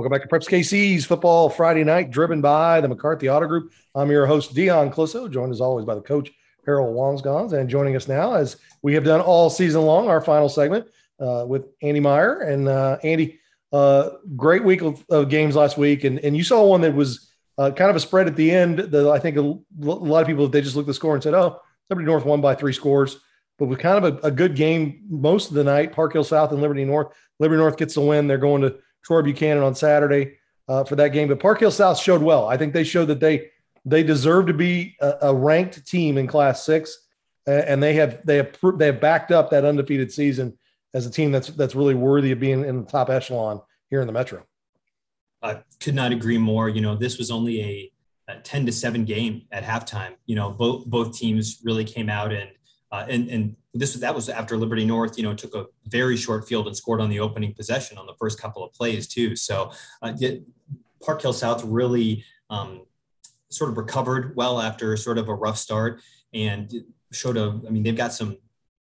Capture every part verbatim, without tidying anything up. Welcome back to Preps K C's Football Friday Night, driven by the McCarthy Auto Group. I'm your host, Dion Cluso, joined as always by the coach, Harold Wongsgons, and joining us now, as we have done all season long, our final segment uh, with Andy Meyer. And uh, Andy, uh, great week of, of games last week, and, and you saw one that was uh, kind of a spread at the end. The, I think a, l- a lot of people, they just looked at the score and said, oh, Liberty North won by three scores. But with kind of a, a good game most of the night, Park Hill South and Liberty North. Liberty North gets the win. They're going to Troy Buchanan on Saturday uh, for that game. But Park Hill South showed well. I think they showed that they they deserve to be a, a ranked team in Class six, and they have they have they have backed up that undefeated season as a team that's that's really worthy of being in the top echelon here in the Metro. I could not agree more. You know, this was only a, a ten to seven game at halftime. You know, both both teams really came out and uh, and and this that was after Liberty North, you know, took a very short field and scored on the opening possession on the first couple of plays too. So uh, Park Hill South really um, sort of recovered well after sort of a rough start and showed a, I mean, they've got some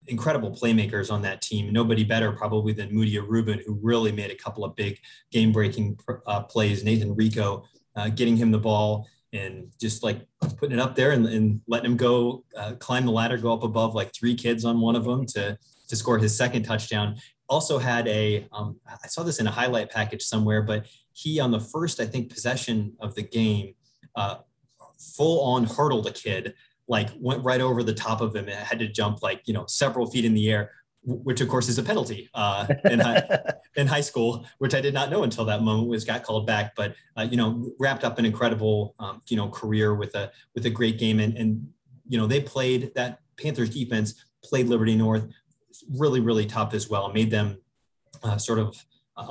incredible playmakers on that team. Nobody better probably than Moody Aruban, who really made a couple of big game-breaking uh, plays. Nathan Rico uh, getting him the ball and just like putting it up there and, and letting him go uh, climb the ladder, go up above like three kids on one of them to, to score his second touchdown. Also had a, um, I saw this in a highlight package somewhere, but he on the first, I think, possession of the game, uh, full on hurdled a kid, like went right over the top of him and had to jump like, you know, several feet in the air, which of course is a penalty uh, in, high, in high school, which I did not know until that moment was got called back, but, uh, you know, wrapped up an incredible, um, you know, career with a, with a great game. And, and, you know, they played that Panthers defense, played Liberty North really, really tough as well. Made them uh, sort of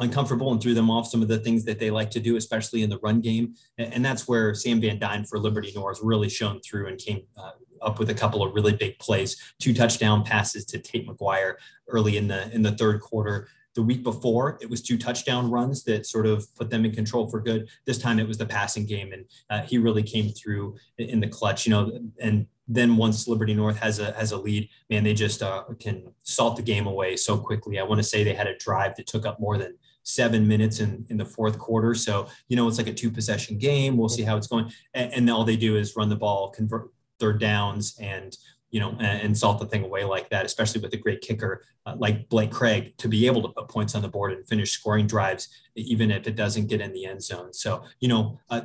uncomfortable and threw them off some of the things that they like to do, especially in the run game. And, and that's where Sam Van Dyne for Liberty North really shone through and came uh, up with a couple of really big plays, two touchdown passes to Tate McGuire early in the in the third quarter. The week before, it was two touchdown runs that sort of put them in control for good. This time it was the passing game, and uh, he really came through in, in the clutch, you know. And then once Liberty North has a has a lead, man, they just uh, can salt the game away so quickly. I want to say they had a drive that took up more than seven minutes in, in the fourth quarter. So, you know, it's like a two-possession game. We'll see how it's going. And, and all they do is run the ball, convert third downs, and you know, and salt the thing away like that, especially with a great kicker uh, like Blake Craig to be able to put points on the board and finish scoring drives, even if it doesn't get in the end zone. So, you know, uh,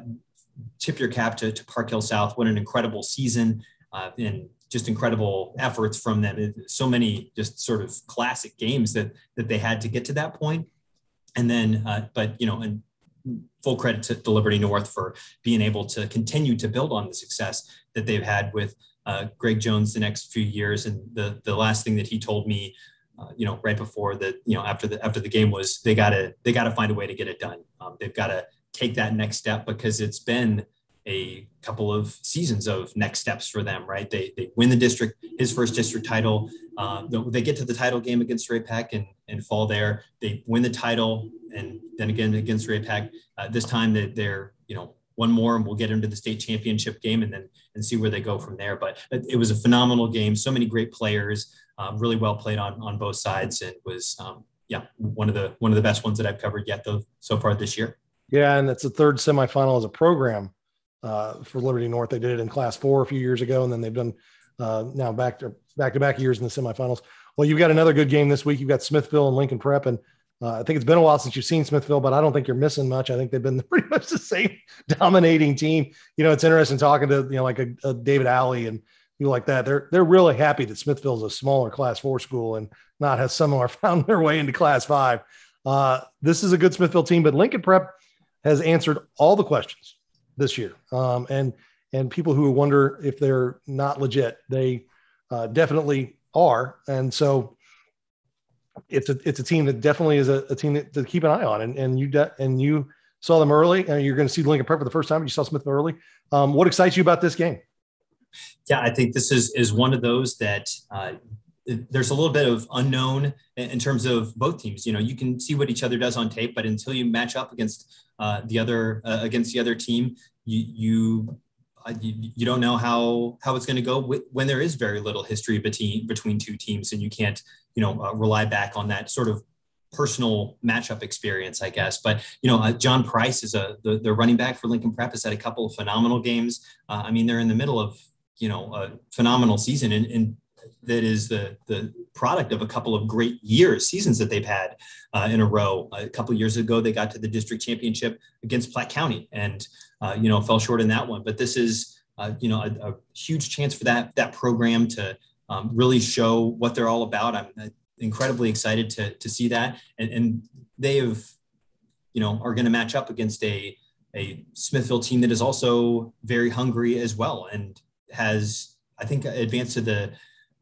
tip your cap to, to Park Hill South. What an incredible season uh, and just incredible efforts from them. It, so many just sort of classic games that, that they had to get to that point. And then, uh, but, you know, and full credit to, to Liberty North for being able to continue to build on the success that they've had with Uh, Greg Jones the next few years. And the the last thing that he told me, uh, you know, right before that, you know, after the after the game was they gotta they gotta find a way to get it done. Um, they've got to take that next step because it's been a couple of seasons of next steps for them, right? They they win the district, his first district title. Uh, they get to the title game against Ray Peck and and fall there. They win the title and then again against Ray Peck. Uh, this time that they're you know. One more and we'll get into the state championship game and then and see where they go from there. But it was a phenomenal game. So many great players, um, really well played on, on both sides. And was, um, yeah, one of the, one of the best ones that I've covered yet though so far this year. Yeah. And that's the third semifinal as a program uh, for Liberty North. They did it in class four a few years ago. And then they've done uh, now back to back to back years in the semifinals. Well, you've got another good game this week. You've got Smithville and Lincoln Prep, and Uh, I think it's been a while since you've seen Smithville, but I don't think you're missing much. I think they've been pretty much the same dominating team. You know, it's interesting talking to, you know, like a, a David Alley and people like that. They're, they're really happy that Smithville's a smaller class four school and not have someone found their way into class five. Uh, this is a good Smithville team, but Lincoln Prep has answered all the questions this year. Um, and, and people who wonder if they're not legit, they uh, definitely are. And so, It's a it's a team that definitely is a, a team that, to keep an eye on, and and you de- and you saw them early, and you're going to see Lincoln Prep for the first time. But you saw Smithville early. Um, what excites you about this game? Yeah, I think this is is one of those that uh, there's a little bit of unknown in, in terms of both teams. You know, you can see what each other does on tape, but until you match up against uh, the other uh, against the other team, you you. You, you don't know how, how it's going to go with, when there is very little history between, between two teams, and you can't, you know, uh, rely back on that sort of personal matchup experience, I guess. But, you know, uh, John Price is a, the, the running back for Lincoln Prep, has had a couple of phenomenal games. Uh, I mean, they're in the middle of, you know, a phenomenal season, and, and that is the, the product of a couple of great years, seasons that they've had uh, in a row. A couple of years ago, they got to the district championship against Platte County and, uh, you know, fell short in that one. But this is, uh, you know, a, a huge chance for that, that program to um, really show what they're all about. I'm incredibly excited to, to see that. And, and they have, you know, are going to match up against a, a Smithville team that is also very hungry as well, and has, I think, advanced to the,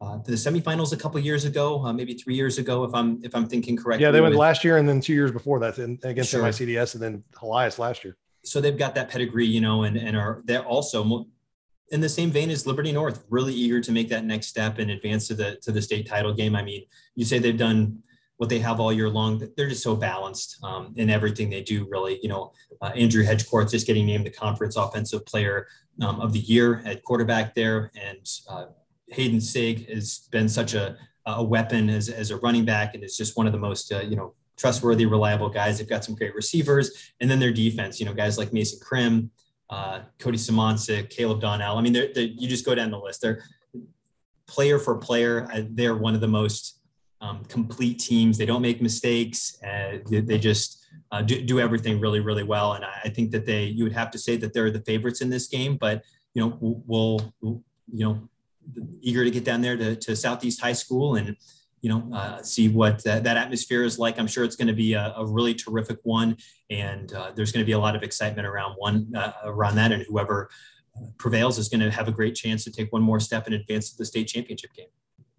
Uh, the semifinals a couple of years ago, uh, maybe three years ago, if I'm if I'm thinking correctly. Yeah, they went with, last year and then two years before that and against sure. U I C D S and then Helias last year. So they've got that pedigree, you know, and and are they're also in the same vein as Liberty North, really eager to make that next step and advance to the to the state title game. I mean, you say they've done what they have all year long. They're just so balanced um, in everything they do, really. You know, uh, Andrew Hedgecourt just getting named the conference offensive player um, of the year at quarterback there, and uh, Hayden Sig has been such a, a weapon as, as a running back, and is just one of the most, uh, you know, trustworthy, reliable guys. They've got some great receivers, and then their defense, you know, guys like Mason Krim, uh, Cody Simonsick, Caleb Donnell. I mean, they're, they're, you just go down the list. They're player for player. They're one of the most um, complete teams. They don't make mistakes. Uh, they, they just uh, do, do everything really, really well. And I, I think that they, you would have to say that they're the favorites in this game, but, you know, we'll, we'll you know, eager to get down there to, to Southeast High School and, you know, uh, see what that, that atmosphere is like. I'm sure it's going to be a, a really terrific one. And uh, there's going to be a lot of excitement around one uh, around that. And whoever prevails is going to have a great chance to take one more step and advance to the state championship game.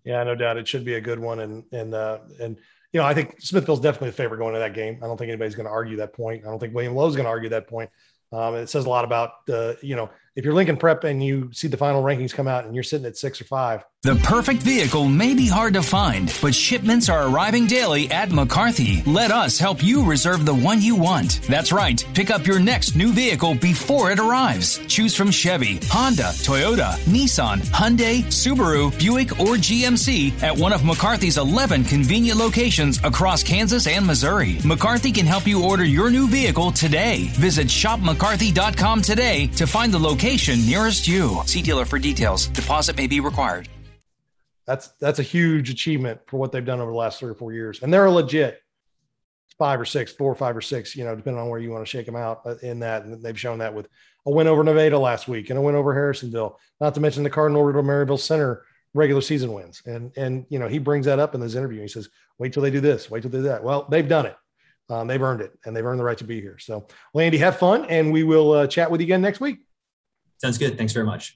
Yeah, no doubt. It should be a good one. And, and, uh, and, you know, I think Smithville's definitely a favorite going to that game. I don't think anybody's going to argue that point. I don't think William Lowe's going to argue that point. Um, it says a lot about, uh, you know, if you're Lincoln Prep and you see the final rankings come out and you're sitting at six or five. The perfect vehicle may be hard to find, but shipments are arriving daily at McCarthy. Let us help you reserve the one you want. That's right. Pick up your next new vehicle before it arrives. Choose from Chevy, Honda, Toyota, Nissan, Hyundai, Subaru, Buick, or G M C at one of McCarthy's eleven convenient locations across Kansas and Missouri. McCarthy can help you order your new vehicle today. Visit shop mccarthy dot com today to find the location nearest you. See dealer for details. Deposit may be required. That's that's a huge achievement for what they've done over the last three or four years. And they're a legit five or six, four or five or six, you know, depending on where you want to shake them out in that. And they've shown that with a win over Nevada last week and a win over Harrisonville, not to mention the Cardinal River Maryville Center regular season wins. And, and you know, he brings that up in this interview. He says, wait till they do this, wait till they do that. Well, they've done it. Um, they've earned it, and they've earned the right to be here. So, well, Andy, have fun, and we will uh, chat with you again next week. Sounds good. Thanks very much.